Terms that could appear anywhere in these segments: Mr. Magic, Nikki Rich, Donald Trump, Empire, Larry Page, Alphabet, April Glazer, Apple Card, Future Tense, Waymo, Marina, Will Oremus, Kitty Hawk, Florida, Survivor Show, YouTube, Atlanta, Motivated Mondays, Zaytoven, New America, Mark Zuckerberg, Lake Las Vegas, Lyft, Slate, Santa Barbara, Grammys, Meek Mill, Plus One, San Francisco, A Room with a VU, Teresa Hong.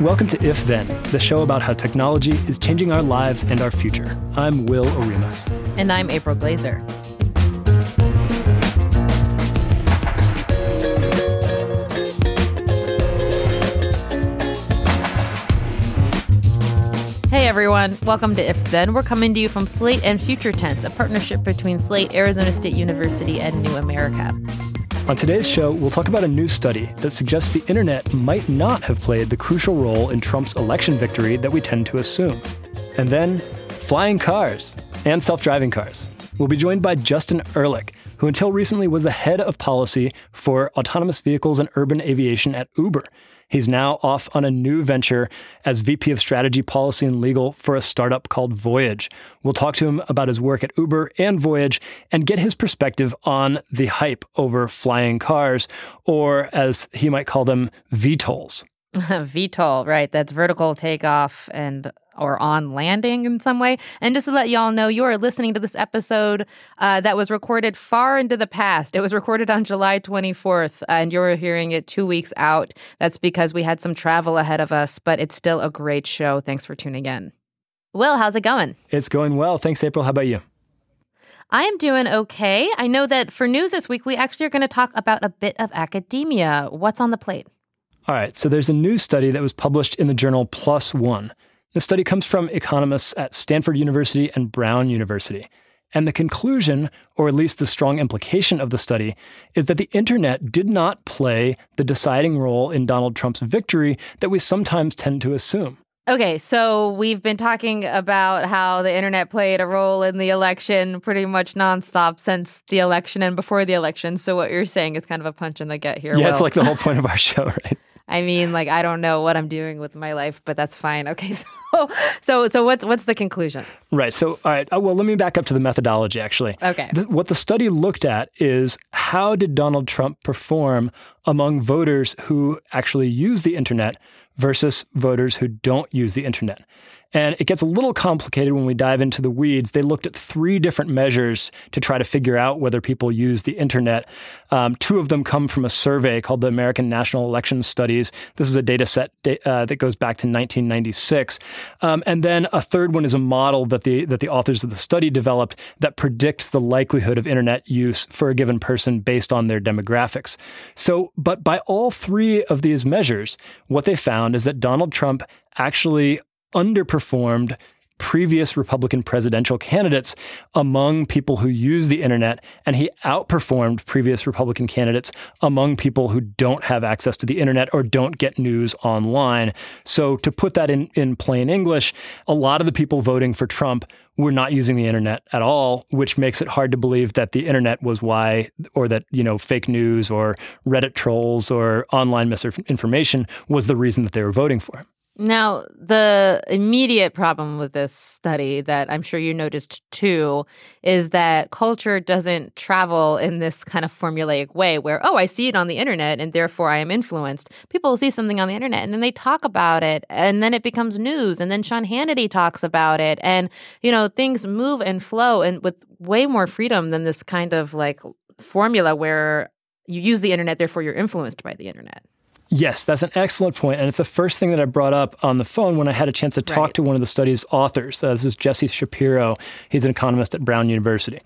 Welcome to If Then, the show about how technology is changing our lives and our future. I'm Will Oremus. And I'm April Glazer. Hey everyone, welcome to If Then. We're coming to you from Slate and Future Tense, a partnership between Slate, Arizona State University, and New America. On today's show, we'll talk about a new study that suggests the internet might not have played the crucial role in Trump's election victory that we tend to assume. And then, flying cars and self-driving cars. We'll be joined by Justin Erlich, who until recently was the head of policy for autonomous vehicles and urban aviation at Uber. He's now off on a new venture as VP of Strategy, Policy, and Legal for a startup called Voyage. We'll talk to him about his work at Uber and Voyage and get his perspective on the hype over flying cars, or as he might call them, VTOLs. VTOL, right. That's vertical takeoff and or on landing in some way. And just to let y'all know, you are listening to this episode that was recorded far into the past. It was recorded on July 24th, and you're hearing it 2 weeks out. That's because we had some travel ahead of us, but it's still a great show. Thanks for tuning in. Will, how's it going? It's going well. Thanks, April. How about you? I am doing okay. I know that for news this week, we actually are going to talk about a bit of academia. What's on the plate? All right. So there's a new study that was published in the journal Plus One. The study comes from economists at Stanford University and Brown University. And the conclusion, or at least the strong implication of the study, is that the internet did not play the deciding role in Donald Trump's victory that we sometimes tend to assume. Okay, so we've been talking about how the internet played a role in the election pretty much nonstop since the election and before the election. So what you're saying is kind of a punch in the gut here. Yeah, Will. It's like the whole point of our show, right? I mean, like, I don't know what I'm doing with my life, but that's fine. Okay, so what's the conclusion? Right. So, all right. Well, let me back up to the methodology, actually. Okay. What the study looked at is how did Donald Trump perform among voters who actually use the internet versus voters who don't use the internet. And it gets a little complicated when we dive into the weeds. They looked at three different measures to try to figure out whether people use the internet. Two of them come from a survey called the American National Election Studies. This is a data set that goes back to 1996. And then a third one is a model that the authors of the study developed that predicts the likelihood of internet use for a given person based on their demographics. So, but by all three of these measures, what they found is that Donald Trump actually underperformed previous Republican presidential candidates among people who use the internet, and he outperformed previous Republican candidates among people who don't have access to the internet or don't get news online. So to put that in plain English, a lot of the people voting for Trump were not using the internet at all, which makes it hard to believe that the internet was why, or that, you know, fake news or Reddit trolls or online misinformation was the reason that they were voting for him. Now, the immediate problem with this study that I'm sure you noticed too is that culture doesn't travel in this kind of formulaic way where, oh, I see it on the internet and therefore I am influenced. People see something on the internet and then they talk about it and then it becomes news and then Sean Hannity talks about it and, you know, things move and flow and with way more freedom than this kind of like formula where you use the internet, therefore you're influenced by the internet. Yes, that's an excellent point, and it's the first thing that I brought up on the phone when I had a chance to talk to one of the study's authors. This is Jesse Shapiro. He's an economist at Brown University.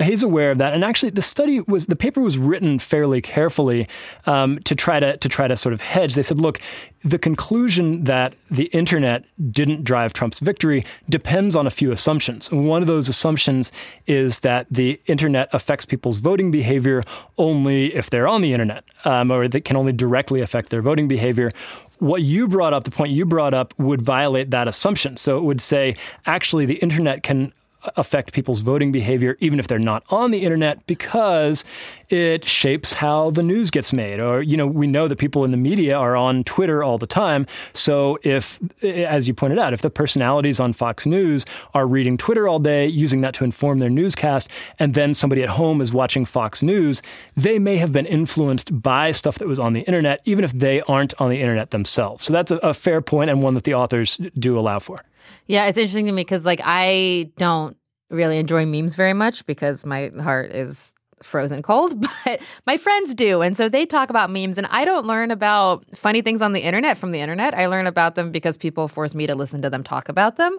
He's aware of that, and actually, the paper was written fairly carefully to try to sort of hedge. They said, look, the conclusion that the internet didn't drive Trump's victory depends on a few assumptions. One of those assumptions is that the internet affects people's voting behavior only if they're on the internet, or that can only directly affect their voting behavior. What you brought up, the point you brought up, would violate that assumption. So it would say, actually, the internet can affect people's voting behavior, even if they're not on the internet, because it shapes how the news gets made. Or, you know, we know that people in the media are on Twitter all the time. So if, as you pointed out, if the personalities on Fox News are reading Twitter all day, using that to inform their newscast, and then somebody at home is watching Fox News, they may have been influenced by stuff that was on the internet, even if they aren't on the internet themselves. So that's a fair point, and one that the authors do allow for. Yeah, it's interesting to me because, like, I don't really enjoy memes very much because my heart is frozen cold, but my friends do. And so they talk about memes, and I don't learn about funny things on the internet from the internet. I learn about them because people force me to listen to them talk about them.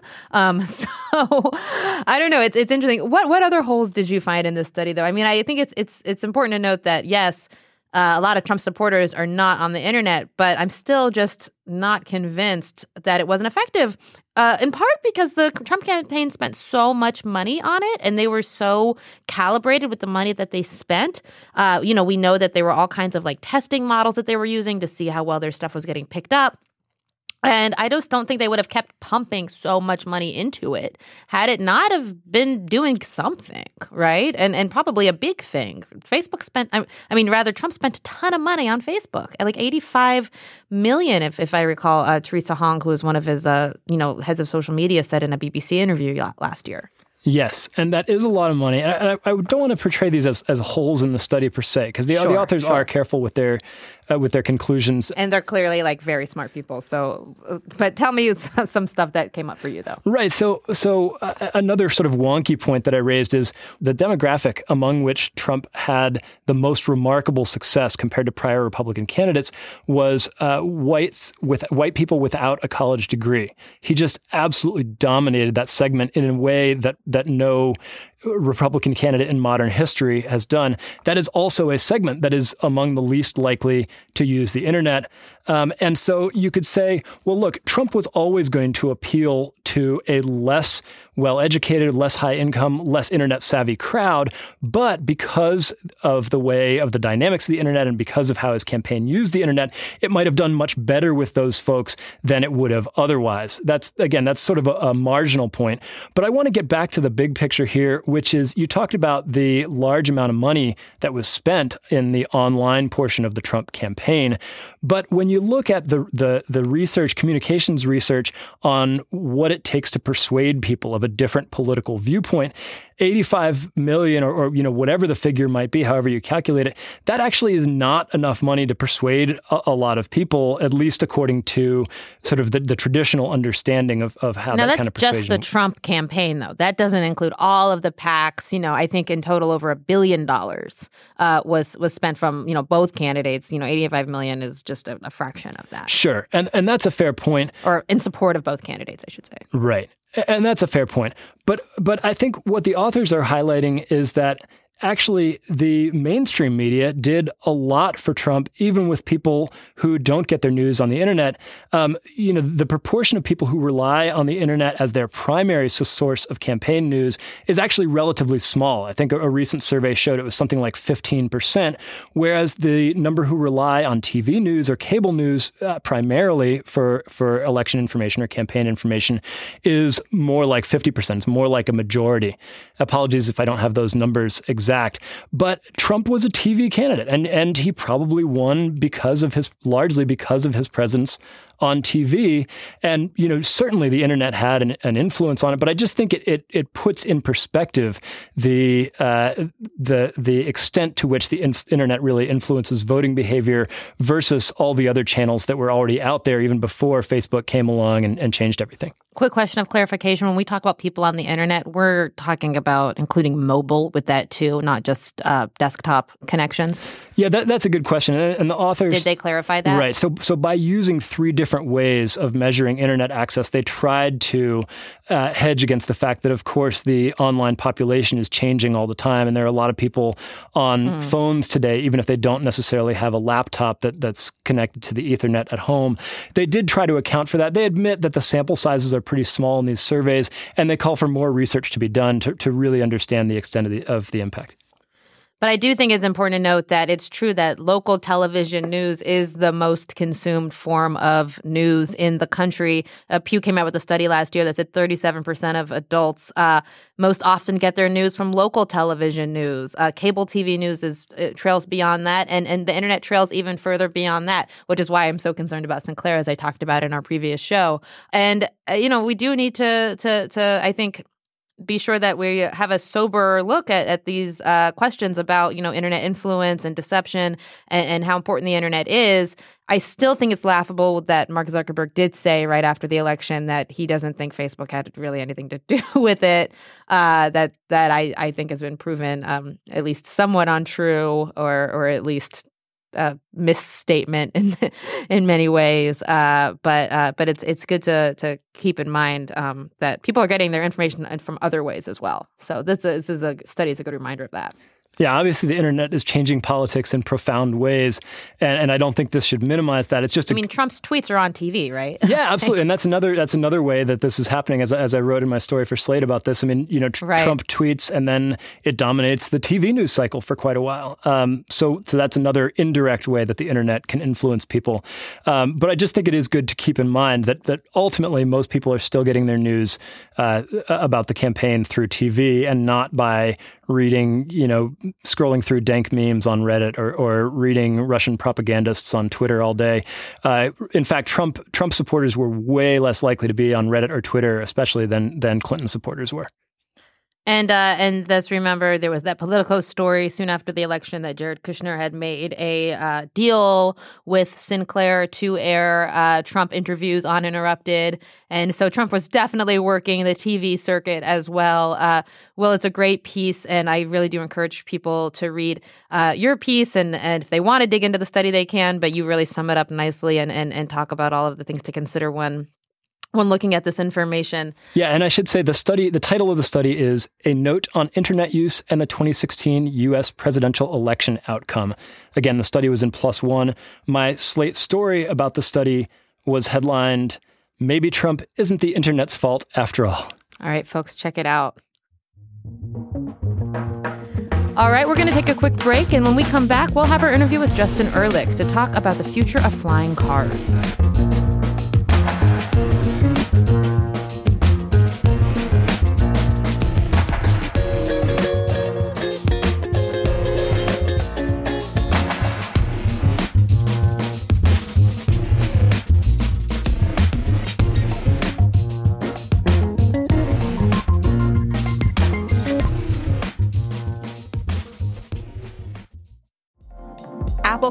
So I don't know. It's interesting. What other holes did you find in this study, though? I mean, I think it's important to note that, yes, a lot of Trump supporters are not on the internet, but I'm still just not convinced that it wasn't effective, in part because the Trump campaign spent so much money on it, and they were so calibrated with the money that they spent. You know, we know that there were all kinds of, like, testing models that they were using to see how well their stuff was getting picked up. And I just don't think they would have kept pumping so much money into it had it not have been doing something, right? And probably a big thing. Facebook spent, Trump spent a ton of money on Facebook, like $85 million, if I recall. Teresa Hong, who was one of his, heads of social media, said in a BBC interview last year. Yes, and that is a lot of money. And I don't want to portray these as holes in the study per se, because the authors are careful with their conclusions. And they're clearly, like, very smart people. So, but tell me some stuff that came up for you, though. Right. So another sort of wonky point that I raised is the demographic among which Trump had the most remarkable success compared to prior Republican candidates was white people without a college degree. He just absolutely dominated that segment in a way that no Republican candidate in modern history has done. That is also a segment that is among the least likely to use the internet. And so you could say, well, look, Trump was always going to appeal to a less well-educated, less high-income, less internet-savvy crowd. But because of the way of the dynamics of the internet and because of how his campaign used the internet, it might have done much better with those folks than it would have otherwise. That's sort of a marginal point. But I want to get back to the big picture here, which is you talked about the large amount of money that was spent in the online portion of the Trump campaign. But when you look at the research, communications research on what it takes to persuade people of a different political viewpoint, 85 million or whatever the figure might be, however you calculate it, that actually is not enough money to persuade a lot of people, at least according to sort of the traditional understanding of how that kind of persuasion. Now, that's just the Trump campaign, though. That doesn't include all of the PACs. You know, I think in total over $1 billion was spent from, you know, both candidates. You know, 85 million is just a fraction of that. Sure. And that's a fair point. Or in support of both candidates, I should say. Right. And that's a fair point. But I think what the authors are highlighting is that actually the mainstream media did a lot for Trump, even with people who don't get their news on the internet. The proportion of people who rely on the internet as their primary source of campaign news is actually relatively small. I think a recent survey showed it was something like 15%, whereas the number who rely on TV news or cable news primarily for election information or campaign information is more like 50%. It's more like a majority. Apologies if I don't have those numbers exact. But Trump was a TV candidate, and he probably won largely because of his presence on TV. And, you know, certainly the internet had an influence on it, but I just think it puts in perspective the extent to which the internet really influences voting behavior versus all the other channels that were already out there even before Facebook came along and changed everything. Quick question of clarification. When we talk about people on the internet, we're talking about including mobile with that too, not just desktop connections? Yeah, that's a good question. And the authors... Did they clarify that? Right. So by using three different ways of measuring internet access, they tried to hedge against the fact that, of course, the online population is changing all the time. And there are a lot of people on phones today, even if they don't necessarily have a laptop that's connected to the Ethernet at home. They did try to account for that. They admit that the sample sizes are pretty small in these surveys, and they call for more research to be done to really understand the extent of the impact. But I do think it's important to note that it's true that local television news is the most consumed form of news in the country. Pew came out with a study last year that said 37% of adults most often get their news from local television news. Cable TV news trails beyond that, and the internet trails even further beyond that, which is why I'm so concerned about Sinclair, as I talked about in our previous show. And, you know, we do need to I think, be sure that we have a sober look at these questions about, you know, internet influence and deception and how important the internet is. I still think it's laughable that Mark Zuckerberg did say right after the election that he doesn't think Facebook had really anything to do with it. That I think has been proven at least somewhat untrue or at least a misstatement in many ways. But it's good to keep in mind that people are getting their information from other ways as well. So this study is a good reminder of that. Yeah, obviously the internet is changing politics in profound ways, and I don't think this should minimize that. It's just, I mean, Trump's tweets are on TV, right? Yeah, absolutely, and that's another way that this is happening. As I wrote in my story for Slate about this, I mean, you know, right. Trump tweets, and then it dominates the TV news cycle for quite a while. So that's another indirect way that the internet can influence people. But I just think it is good to keep in mind that ultimately most people are still getting their news about the campaign through TV and not by reading, you know, scrolling through dank memes on Reddit or reading Russian propagandists on Twitter all day. In fact, Trump supporters were way less likely to be on Reddit or Twitter, especially than Clinton supporters were. And let's remember, there was that Politico story soon after the election that Jared Kushner had made a deal with Sinclair to air Trump interviews uninterrupted. And so Trump was definitely working the TV circuit as well. Well, it's a great piece, and I really do encourage people to read your piece. And if they want to dig into the study, they can. But you really sum it up nicely and talk about all of the things to consider when looking at this information. Yeah, and I should say the title of the study is A Note on Internet Use and the 2016 U.S. Presidential Election Outcome. Again, the study was in Plus One. My Slate story about the study was headlined, Maybe Trump Isn't the Internet's Fault After All. All right, folks, check it out. All right, we're going to take a quick break, and when we come back, we'll have our interview with Justin Erlich to talk about the future of flying cars. Apple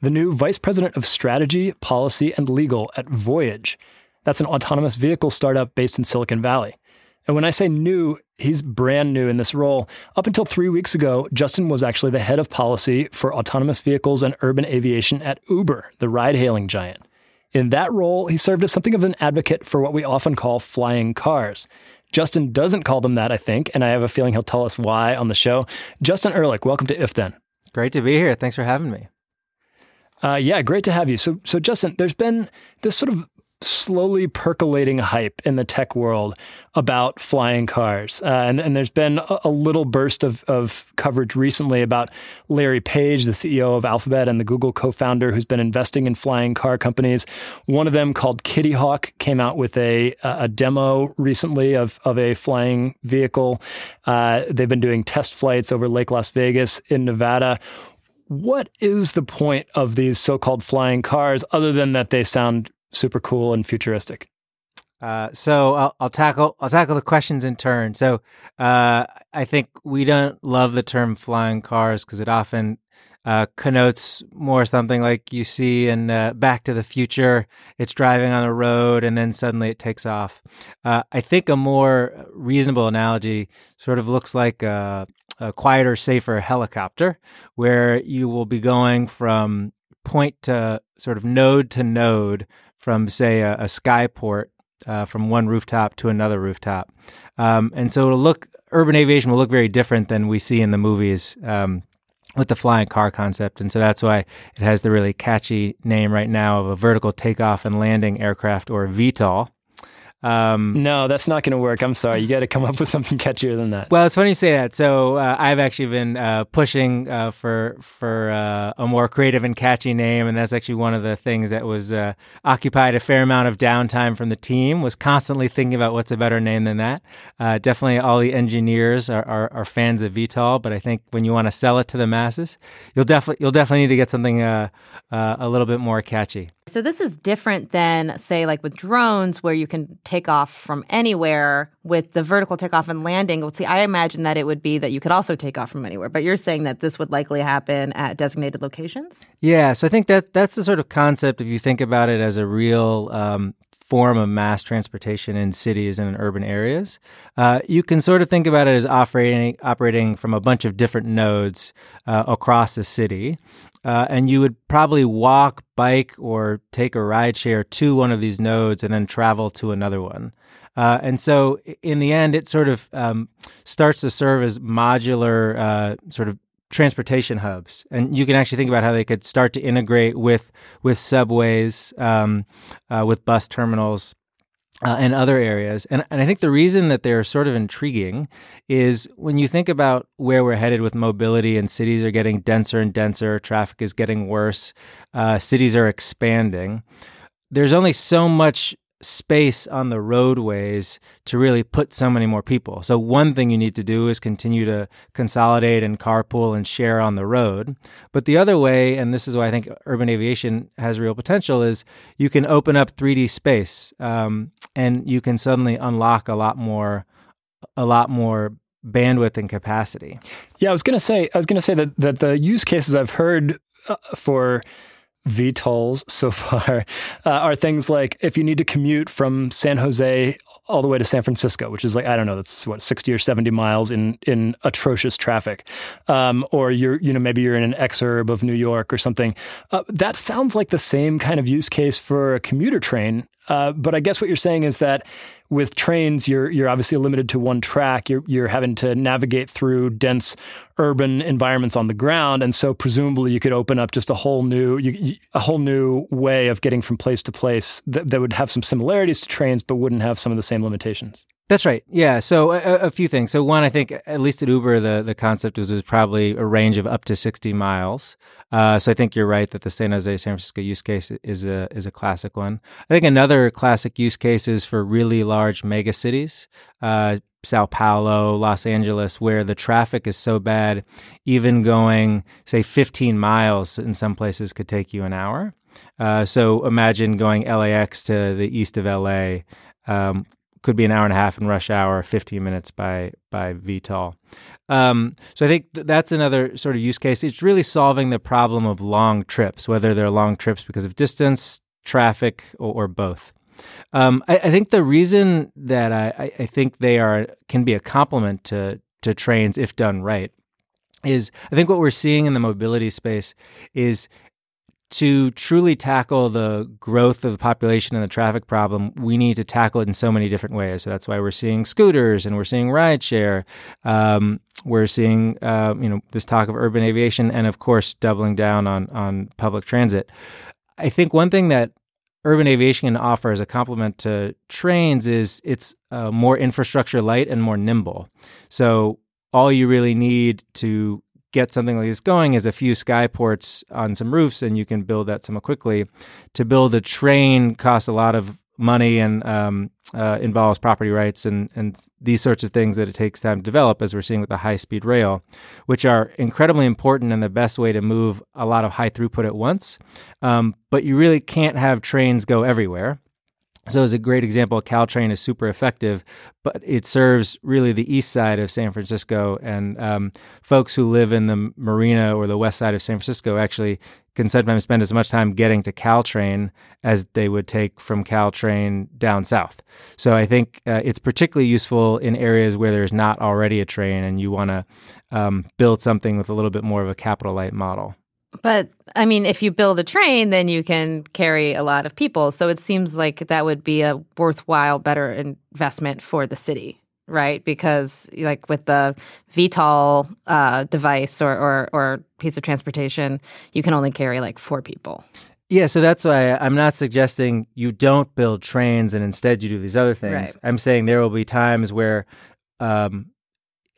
the new Vice President of Strategy, Policy, and Legal at Voyage. That's an autonomous vehicle startup based in Silicon Valley. And when I say new, he's brand new in this role. Up until 3 weeks ago, Justin was actually the head of policy for autonomous vehicles and urban aviation at Uber, the ride-hailing giant. In that role, he served as something of an advocate for what we often call flying cars. Justin doesn't call them that, I think, and I have a feeling he'll tell us why on the show. Justin Erlich, welcome to If Then. Great to be here. Thanks for having me. Yeah, great to have you. So Justin, there's been this sort of slowly percolating hype in the tech world about flying cars. And there's been a little burst of coverage recently about Larry Page, the CEO of Alphabet and the Google co-founder who's been investing in flying car companies. One of them, called Kitty Hawk, came out with a demo recently of a flying vehicle. They've been doing test flights over Lake Las Vegas in Nevada. What is the point of these so-called flying cars, other than that they sound super cool and futuristic? So I'll tackle the questions in turn. So I think we don't love the term flying cars because it often connotes more something like you see in Back to the Future. It's driving on a road and then suddenly it takes off. I think a more reasonable analogy sort of looks like a quieter, safer helicopter, where you will be going from point to sort of node to node from, say, a skyport from one rooftop to another rooftop. And so it'll look, urban aviation will look very different than we see in the movies with the flying car concept. And so that's why it has the really catchy name right now of a vertical takeoff and landing aircraft, or VTOL. No, that's not going to work. I'm sorry. You got to come up with something catchier than that. Well, it's funny you say that. So I've actually been pushing for a more creative and catchy name, and that's actually one of the things that was occupied a fair amount of downtime from the team, was constantly thinking about what's a better name than that. Definitely all the engineers are fans of VTOL, but I think when you want to sell it to the masses, you'll definitely need to get something a little bit more catchy. So this is different than, say, like with drones, where you can take off from anywhere. With the vertical takeoff and landing, well, see, I imagine that it would be that you could also take off from anywhere, but you're saying that this would likely happen at designated locations? Yeah, so I think that's the sort of concept, if you think about it as a real form of mass transportation in cities and in urban areas. You can sort of think about it as operating from a bunch of different nodes across the city. And you would probably walk, bike, or take a rideshare to one of these nodes and then travel to another one. And so in the end, it sort of starts to serve as modular sort of transportation hubs. And you can actually think about how they could start to integrate with subways, with bus terminals, and other areas. And I think the reason that they're sort of intriguing is when you think about where we're headed with mobility, and cities are getting denser and denser, traffic is getting worse, cities are expanding, there's only so much space on the roadways to really put so many more people. So one thing you need to do is continue to consolidate and carpool and share on the road. But the other way, and this is why I think urban aviation has real potential, is you can open up 3D space, and you can suddenly unlock a lot more bandwidth and capacity. Yeah, I was going to say that the use cases I've heard for VTOLs so far are things like if you need to commute from San Jose all the way to San Francisco, which is like, I don't know, that's what, 60 or 70 miles in atrocious traffic, or maybe you're in an exurb of New York or something. That sounds like the same kind of use case for a commuter train. But I guess what you're saying is that with trains, you're obviously limited to one track. You're having to navigate through dense urban environments on the ground, and so presumably you could open up just a whole new way of getting from place to place that would have some similarities to trains, but wouldn't have some of the same limitations. That's right. Yeah. So a few things. So one, I think at least at Uber, the concept was probably a range of up to 60 miles. So I think you're right that the San Jose, San Francisco use case is a classic one. I think another classic use case is for really large mega cities, Sao Paulo, Los Angeles, where the traffic is so bad, even going, say, 15 miles in some places could take you an hour. So imagine going LAX to the east of LA, could be an hour and a half in rush hour, 15 minutes by VTOL. So I think that's another sort of use case. It's really solving the problem of long trips, whether they're long trips because of distance, traffic, or both. I think the reason that I think they can be a complement to trains, if done right, is I think what we're seeing in the mobility space is, to truly tackle the growth of the population and the traffic problem, we need to tackle it in so many different ways. So that's why we're seeing scooters and we're seeing rideshare. We're seeing this talk of urban aviation and, of course, doubling down on public transit. I think one thing that urban aviation can offer as a complement to trains is it's more infrastructure light and more nimble. So all you really need to get something like this going is a few skyports on some roofs, and you can build that somewhat quickly. To build a train costs a lot of money and involves property rights and these sorts of things that it takes time to develop, as we're seeing with the high-speed rail, which are incredibly important and the best way to move a lot of high throughput at once. But you really can't have trains go everywhere. So it's a great example. Caltrain is super effective, but it serves really the east side of San Francisco. And folks who live in the Marina or the west side of San Francisco actually can sometimes spend as much time getting to Caltrain as they would take from Caltrain down south. So I think it's particularly useful in areas where there's not already a train and you want to build something with a little bit more of a capital light model. But, I mean, if you build a train, then you can carry a lot of people. So it seems like that would be a worthwhile, better investment for the city, right? Because, like, with the VTOL device or piece of transportation, you can only carry, like, 4 people. Yeah, so that's why I'm not suggesting you don't build trains and instead you do these other things. Right. I'm saying there will be times where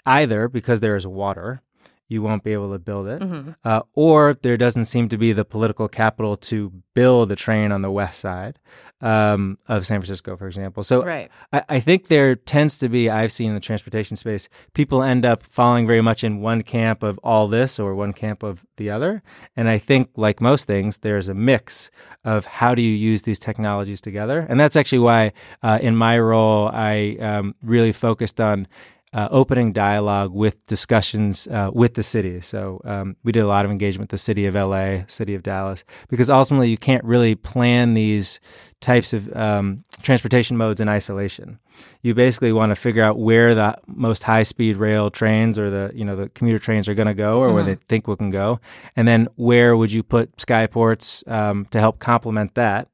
either because there is water— you won't be able to build it. Mm-hmm. Or there doesn't seem to be the political capital to build a train on the west side of San Francisco, for example. So right. I think there tends to be, I've seen in the transportation space, people end up falling very much in one camp of all this or one camp of the other. And I think, like most things, there's a mix of how do you use these technologies together. And that's actually why in my role, I really focused on opening dialogue with discussions with the city. So we did a lot of engagement with the city of LA, city of Dallas, because ultimately you can't really plan these types of transportation modes in isolation. You basically want to figure out where the most high-speed rail trains or the commuter trains are going to go or where they think we can go. And then where would you put skyports to help complement that?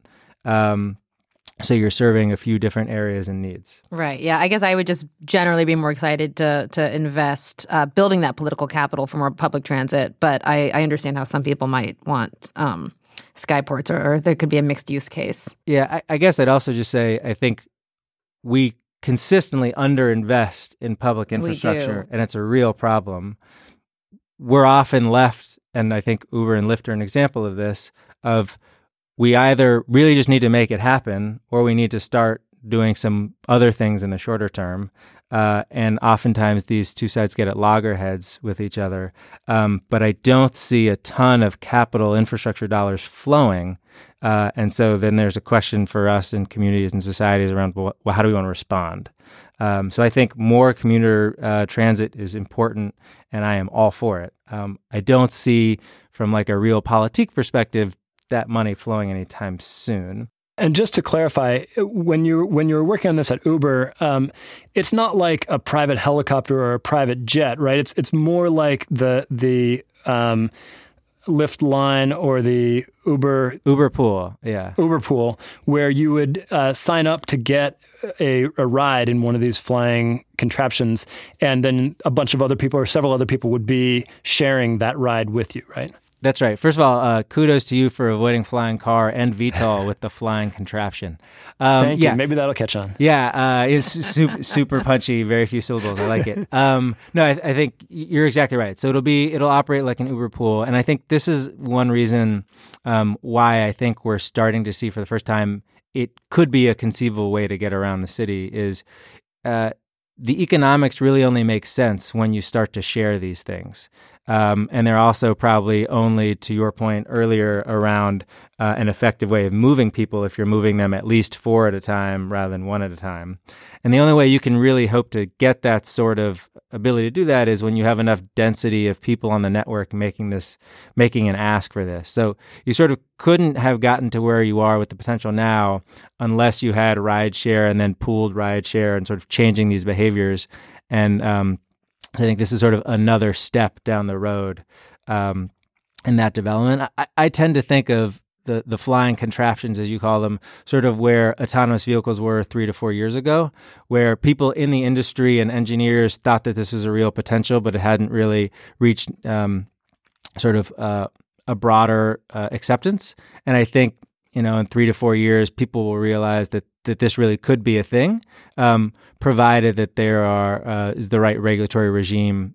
So you're serving a few different areas and needs. Right. Yeah. I guess I would just generally be more excited to invest building that political capital for more public transit. But I understand how some people might want skyports or there could be a mixed use case. Yeah. I guess I'd also just say I think we consistently underinvest in public infrastructure, and it's a real problem. We're often left, and I think Uber and Lyft are an example of this, of we either really just need to make it happen or we need to start doing some other things in the shorter term. And oftentimes these two sides get at loggerheads with each other. But I don't see a ton of capital infrastructure dollars flowing. And so then there's a question for us in communities and societies around, well, how do we want to respond? So I think more commuter transit is important, and I am all for it. I don't see from like a real politique perspective that money flowing anytime soon. And just to clarify, when you were working on this at Uber, it's not like a private helicopter or a private jet, right? It's more like the Lyft line or the Uber pool, yeah, Uber pool, where you would sign up to get a ride in one of these flying contraptions, and then a bunch of other people or several other people would be sharing that ride with you, right? That's right. First of all, kudos to you for avoiding flying car and VTOL with the flying contraption. Thank you. Maybe that'll catch on. Yeah. It's super punchy, very few syllables. I like it. I think you're exactly right. So it'll operate like an Uber pool. And I think this is one reason why I think we're starting to see for the first time it could be a conceivable way to get around the city is the economics really only make sense when you start to share these things. And they're also probably only, to your point earlier, around an effective way of moving people if you're moving them at least 4 at a time rather than 1 at a time. And the only way you can really hope to get that sort of ability to do that is when you have enough density of people on the network making an ask for this. So you sort of couldn't have gotten to where you are with the potential now unless you had rideshare and then pooled rideshare and sort of changing these behaviors. And I think this is sort of another step down the road in that development. I tend to think of the flying contraptions, as you call them, sort of where autonomous vehicles were 3 to 4 years ago, where people in the industry and engineers thought that this was a real potential, but it hadn't really reached a broader acceptance. And I think, in 3 to 4 years, people will realize that this really could be a thing, provided that there is the right regulatory regime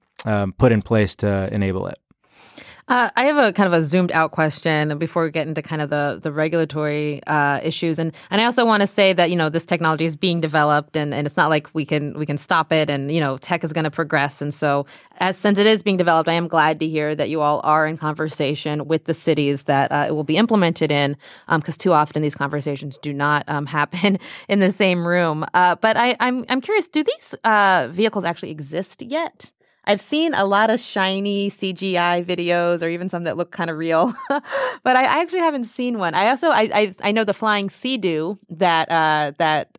put in place to enable it. I have a kind of a zoomed out question before we get into kind of the regulatory issues. And I also want to say that, you know, this technology is being developed and it's not like we can stop it and, you know, tech is going to progress. And so since it is being developed, I am glad to hear that you all are in conversation with the cities that it will be implemented in, because too often these conversations do not happen in the same room. But I'm curious, do these vehicles actually exist yet? I've seen a lot of shiny CGI videos or even some that look kind of real, but I actually haven't seen one. I know the flying sea-doo that that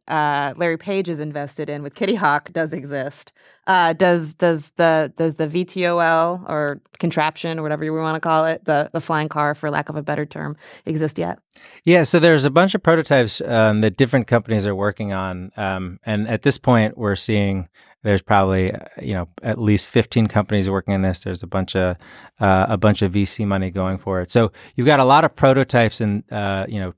Larry Page is invested in with Kitty Hawk does exist. Does the VTOL or contraption or whatever you want to call it, the flying car for lack of a better term, exist yet? Yeah, so there's a bunch of prototypes that different companies are working on, and at this point we're seeing there's probably at least 15 companies working on this. There's a bunch of VC money going for it. So you've got a lot of prototypes and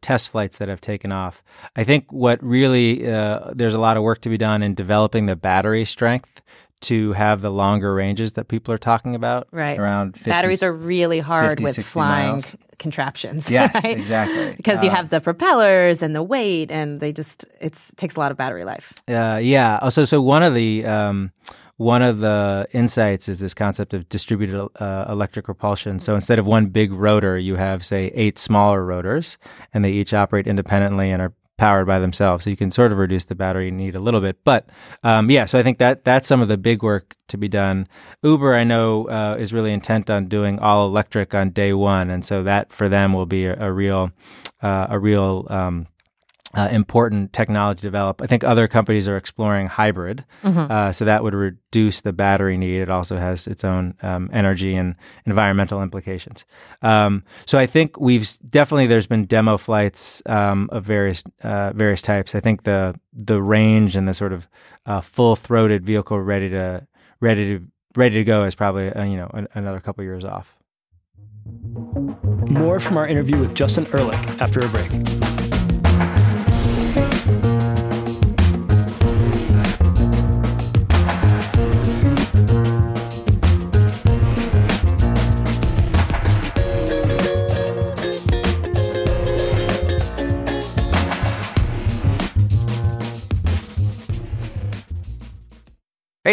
test flights that have taken off. I think what really there's a lot of work to be done in developing the battery strength to have the longer ranges that people are talking about. Right. Around 50, batteries are really hard 50, with flying miles. Contraptions. Yes, right? Exactly. Because you have the propellers and the weight, and they just it takes a lot of battery life. Yeah. Also, so one of the insights is this concept of distributed electric propulsion. So instead of one big rotor, you have say 8 smaller rotors, and they each operate independently and are powered by themselves. So you can sort of reduce the battery need a little bit. But so I think that's some of the big work to be done. Uber, I know, is really intent on doing all electric on day one. And so that for them will be a real important technology to develop. I think other companies are exploring hybrid. Mm-hmm. So that would reduce the battery need. It also has its own energy and environmental implications. So I think there's been demo flights of various types. I think the range and the sort of full-throated vehicle ready to go is probably another couple of years off. More from our interview with Justin Erlich after a break. Hey,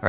All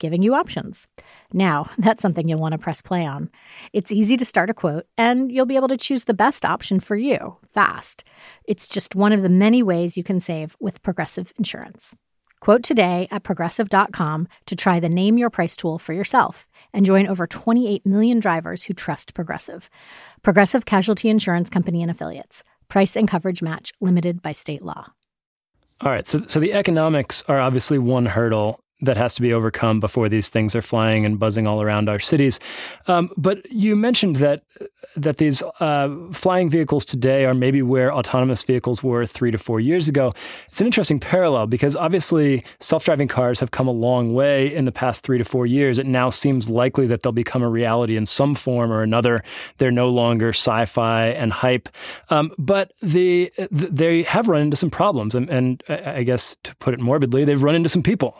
giving you options. Now, that's something you'll want to press play on. It's easy to start a quote, and you'll be able to choose the best option for you, fast. It's just one of the many ways you can save with Progressive Insurance. Quote today at Progressive.com to try the Name Your Price tool for yourself and join over 28 million drivers who trust Progressive. Progressive Casualty Insurance Company and Affiliates. Price and coverage match limited by state law. All right, so the economics are obviously one hurdle that has to be overcome before these things are flying and buzzing all around our cities. But you mentioned that these flying vehicles today are maybe where autonomous vehicles were 3 to 4 years ago. It's an interesting parallel because obviously self-driving cars have come a long way in the past 3 to 4 years. It now seems likely that they'll become a reality in some form or another. They're no longer sci-fi and hype. But they have run into some problems. And I guess to put it morbidly, they've run into some people.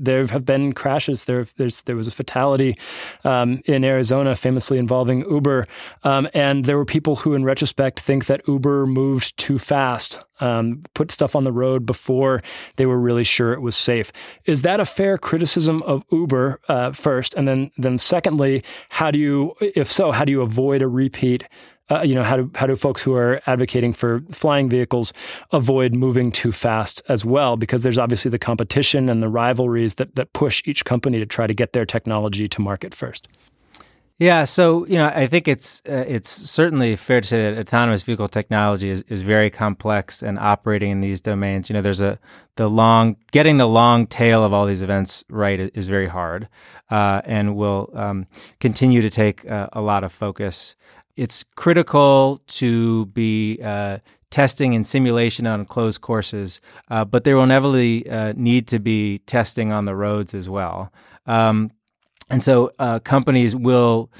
There have been crashes. There was a fatality in Arizona, famously involving Uber. And there were people who, in retrospect, think that Uber moved too fast, put stuff on the road before they were really sure it was safe. Is that a fair criticism of Uber, first? And then secondly, how do you, if so, how do you avoid a repeat? How do folks who are advocating for flying vehicles avoid moving too fast as well? Because there's obviously the competition and the rivalries that push each company to try to get their technology to market first. Yeah, so I think it's certainly fair to say that autonomous vehicle technology is very complex and operating in these domains. There's getting the long tail of all these events right is very hard, and will continue to take a lot of focus. It's critical to be testing and simulation on closed courses, but there will inevitably need to be testing on the roads as well. And so companies will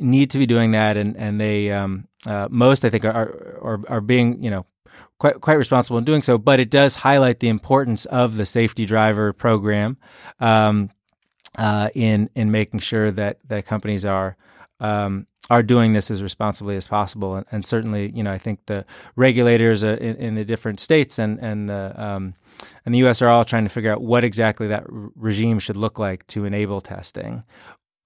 need to be doing that, and they most I think are being quite responsible in doing so. But it does highlight the importance of the safety driver program in making sure that companies are doing this as responsibly as possible. And certainly, I think the regulators in the different states and the U.S. are all trying to figure out what exactly that regime should look like to enable testing.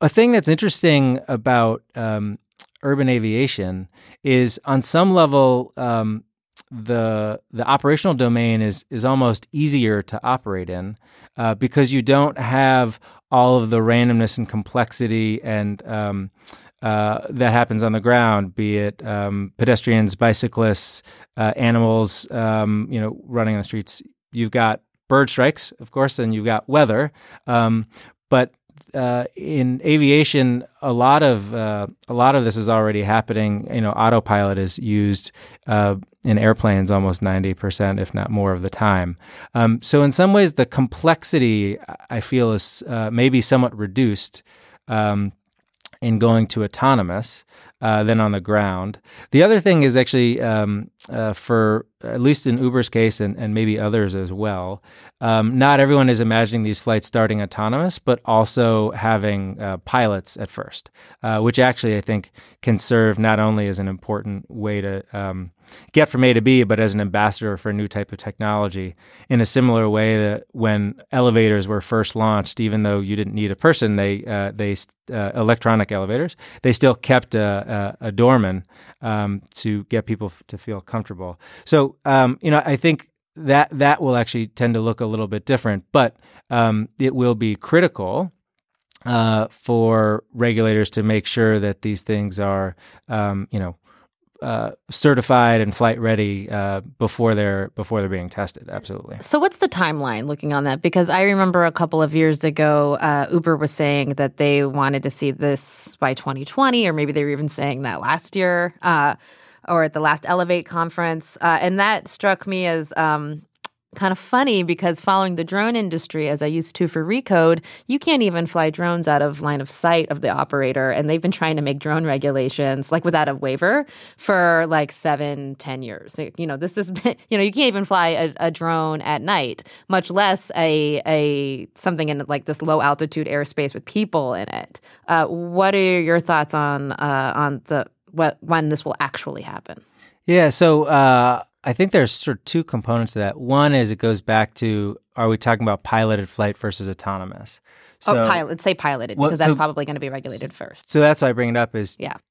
A thing that's interesting about urban aviation is, on some level, the operational domain is almost easier to operate in because you don't have all of the randomness and complexity and that happens on the ground, be it pedestrians, bicyclists, animals, running on the streets. You've got bird strikes, of course, and you've got weather. But in aviation, a lot of this is already happening. Autopilot is used in airplanes almost 90%, if not more, of the time. So in some ways, the complexity, I feel, is maybe somewhat reduced in going to autonomous than on the ground. The other thing is actually for, at least in Uber's case and maybe others as well, not everyone is imagining these flights starting autonomous, but also having pilots at first, which actually I think can serve not only as an important way to get from A to B, but as an ambassador for a new type of technology in a similar way that when elevators were first launched, even though you didn't need a person, they electronic elevators, they still kept a doorman to get people to feel comfortable. So, I think that will actually tend to look a little bit different, but it will be critical for regulators to make sure that these things are, certified and flight ready before they're being tested. Absolutely. So what's the timeline looking on that? Because I remember a couple of years ago, Uber was saying that they wanted to see this by 2020, or maybe they were even saying that last year or at the last Elevate conference. And that struck me as kind of funny because following the drone industry, as I used to for Recode, you can't even fly drones out of line of sight of the operator. And they've been trying to make drone regulations like without a waiver for like 7-10 years. So, this has been, you can't even fly a drone at night, much less a something in like this low altitude airspace with people in it. What are your thoughts on when this will actually happen? Yeah. So, I think there's sort of two components to that. One is it goes back to, are we talking about piloted flight versus autonomous? So, say piloted, because that's probably going to be regulated first. So that's why I bring it up is a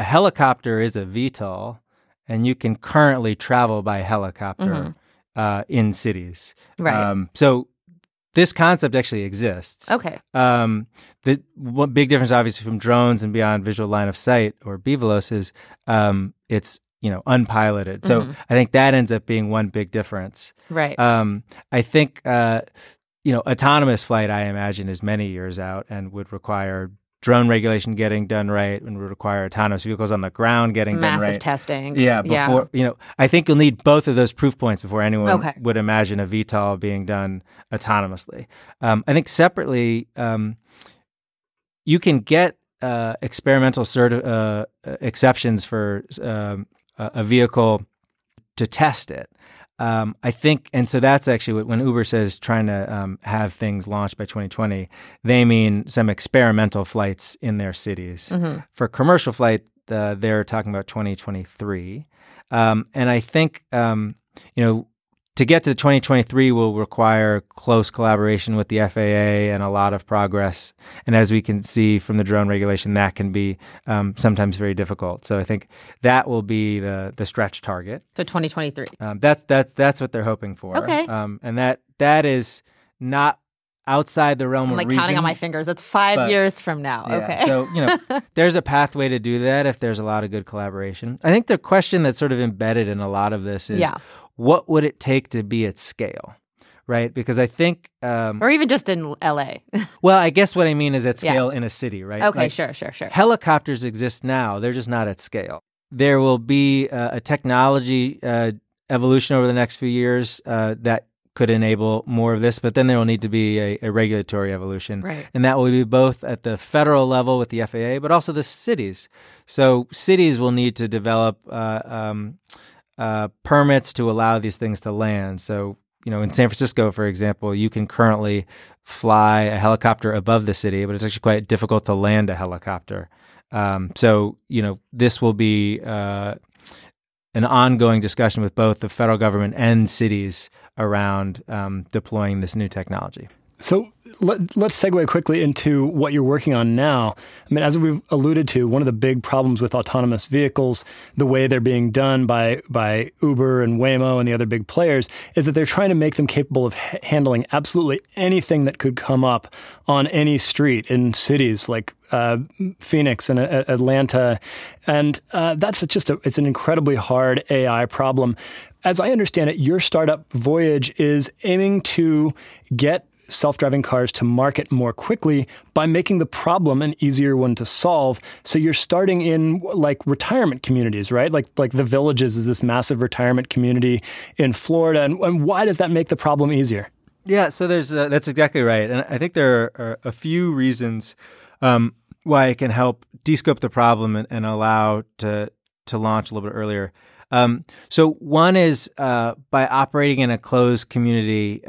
helicopter is a VTOL, and you can currently travel by helicopter in cities. Right. So this concept actually exists. Okay. The one big difference, obviously, from drones and beyond visual line of sight or BVLOS is it's unpiloted. So I think that ends up being one big difference. Right. I think, autonomous flight, I imagine, is many years out and would require drone regulation getting done right and would require autonomous vehicles on the ground getting massive done right. Massive testing. Yeah. Before, I think you'll need both of those proof points before anyone would imagine a VTOL being done autonomously. I think separately, you can get experimental exceptions for a vehicle to test it. I think, and so that's actually what, when Uber says trying to have things launched by 2020, they mean some experimental flights in their cities. Mm-hmm. For commercial flight, they're talking about 2023. And I think, you know, to get to 2023 will require close collaboration with the FAA and a lot of progress. And as we can see from the drone regulation, that can be sometimes very difficult. So I think that will be the stretch target. So 2023. That's what they're hoping for. Okay. And that is not outside the realm of reason. I'm like counting on my fingers. That's 5 years from now. Yeah. Okay. So, you know, there's a pathway to do that if there's a lot of good collaboration. I think the question that's sort of embedded in a lot of this is, what would it take to be at scale, right? Because I think... or even just in LA. Well, I guess what I mean is at scale in a city, right? Okay, like, sure. Helicopters exist now. They're just not at scale. There will be a technology evolution over the next few years that could enable more of this, but then there will need to be a regulatory evolution. Right. And that will be both at the federal level with the FAA, but also the cities. So cities will need to develop... permits to allow these things to land. So, you know, in San Francisco, for example, you can currently fly a helicopter above the city, but it's actually quite difficult to land a helicopter. So, you know, this will be an ongoing discussion with both the federal government and cities around deploying this new technology. So let's segue quickly into what you're working on now. I mean, as we've alluded to, one of the big problems with autonomous vehicles, the way they're being done by Uber and Waymo and the other big players, is that they're trying to make them capable of handling absolutely anything that could come up on any street in cities like Phoenix and Atlanta. And that's just it's an incredibly hard AI problem. As I understand it, your startup Voyage is aiming to get self-driving cars to market more quickly by making the problem an easier one to solve. So you're starting in like retirement communities, right? Like The Villages is this massive retirement community in Florida. And why does that make the problem easier? Yeah, so there's that's exactly right. And I think there are a few reasons why it can help de-scope the problem and allow to launch a little bit earlier. So one is by operating in a closed community,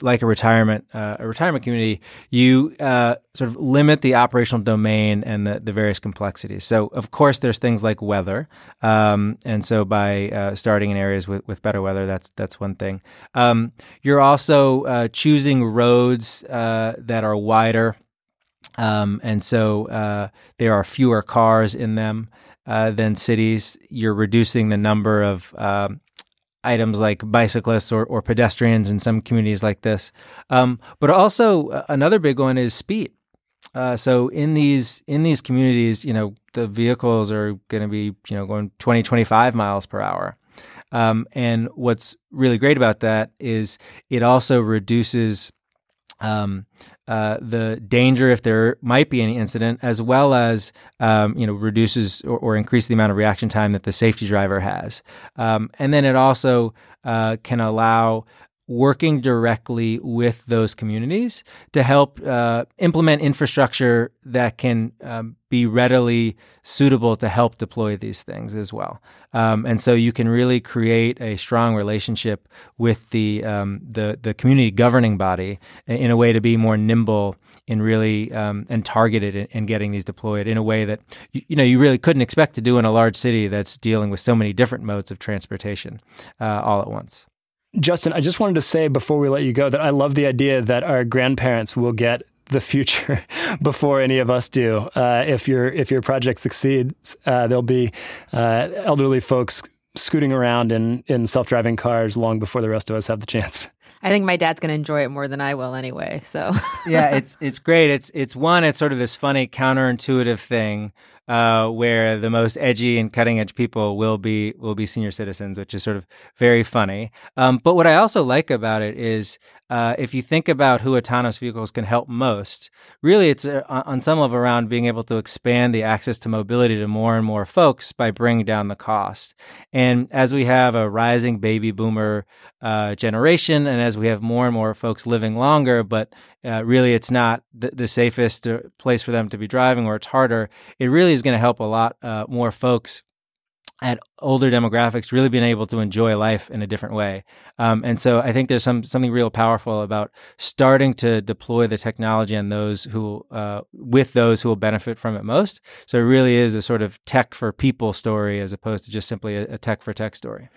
like a retirement community, you sort of limit the operational domain and the various complexities. So, of course, there's things like weather, and so by starting in areas with better weather, that's one thing. You're also choosing roads that are wider, and so there are fewer cars in them than cities. You're reducing the number of items like bicyclists or pedestrians in some communities like this. But also another big one is speed. So in these communities, you know, the vehicles are going to be, you know, going 20, 25 miles per hour. And what's really great about that is it also reduces the danger if there might be any incident, as well as, you know, reduces or increases the amount of reaction time that the safety driver has. And then it also can allow working directly with those communities to help implement infrastructure that can be readily suitable to help deploy these things as well. And so you can really create a strong relationship with the community governing body in a way to be more nimble and really and targeted in getting these deployed in a way that you really couldn't expect to do in a large city that's dealing with so many different modes of transportation all at once. Justin, I just wanted to say before we let you go that I love the idea that our grandparents will get the future before any of us do. If your project succeeds, there'll be elderly folks scooting around in self-driving cars long before the rest of us have the chance. I think my dad's going to enjoy it more than I will anyway. So yeah, it's great. It's sort of this funny counterintuitive thing where the most edgy and cutting edge people will be senior citizens, which is sort of very funny. But what I also like about it is if you think about who autonomous vehicles can help most, really it's on some level around being able to expand the access to mobility to more and more folks by bringing down the cost. And as we have a rising baby boomer generation, and as we have more and more folks living longer, but really it's not the safest place for them to be driving, or it's harder, it really is going to help a lot more folks at older demographics really being able to enjoy life in a different way. And so I think there's something real powerful about starting to deploy the technology on those who, with those who will benefit from it most. So it really is a sort of tech for people story as opposed to just simply a tech for tech story.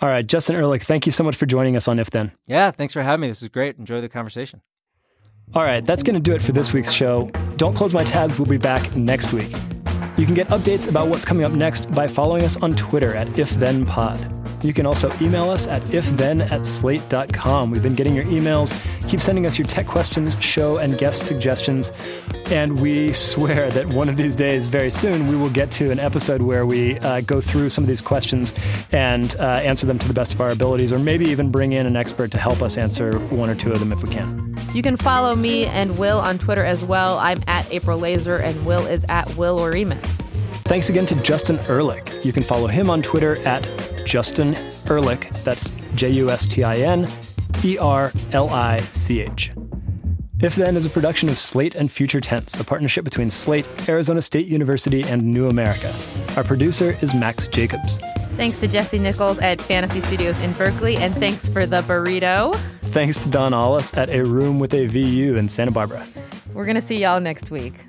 All right, Justin Erlich, thank you so much for joining us on If Then. Yeah, thanks for having me. This is great. Enjoy the conversation. All right, that's going to do it for this week's show. Don't close my tabs. We'll be back next week. You can get updates about what's coming up next by following us on Twitter at IfThenPod. You can also email us at ifthen@slate.com. We've been getting your emails. Keep sending us your tech questions, show and guest suggestions. And we swear that one of these days, very soon, we will get to an episode where we go through some of these questions and answer them to the best of our abilities, or maybe even bring in an expert to help us answer one or two of them if we can. You can follow me and Will on Twitter as well. I'm at April Laser, and Will is at Will Oremus. Thanks again to Justin Erlich. You can follow him on Twitter at Justin Erlich. That's JustinErlich. If Then is a production of Slate and Future Tense, a partnership between Slate, Arizona State University, and New America. Our producer is Max Jacobs. Thanks to Jesse Nichols at Fantasy Studios in Berkeley, and thanks for the burrito. Thanks to Don Allis at A Room with a VU in Santa Barbara. We're going to see y'all next week.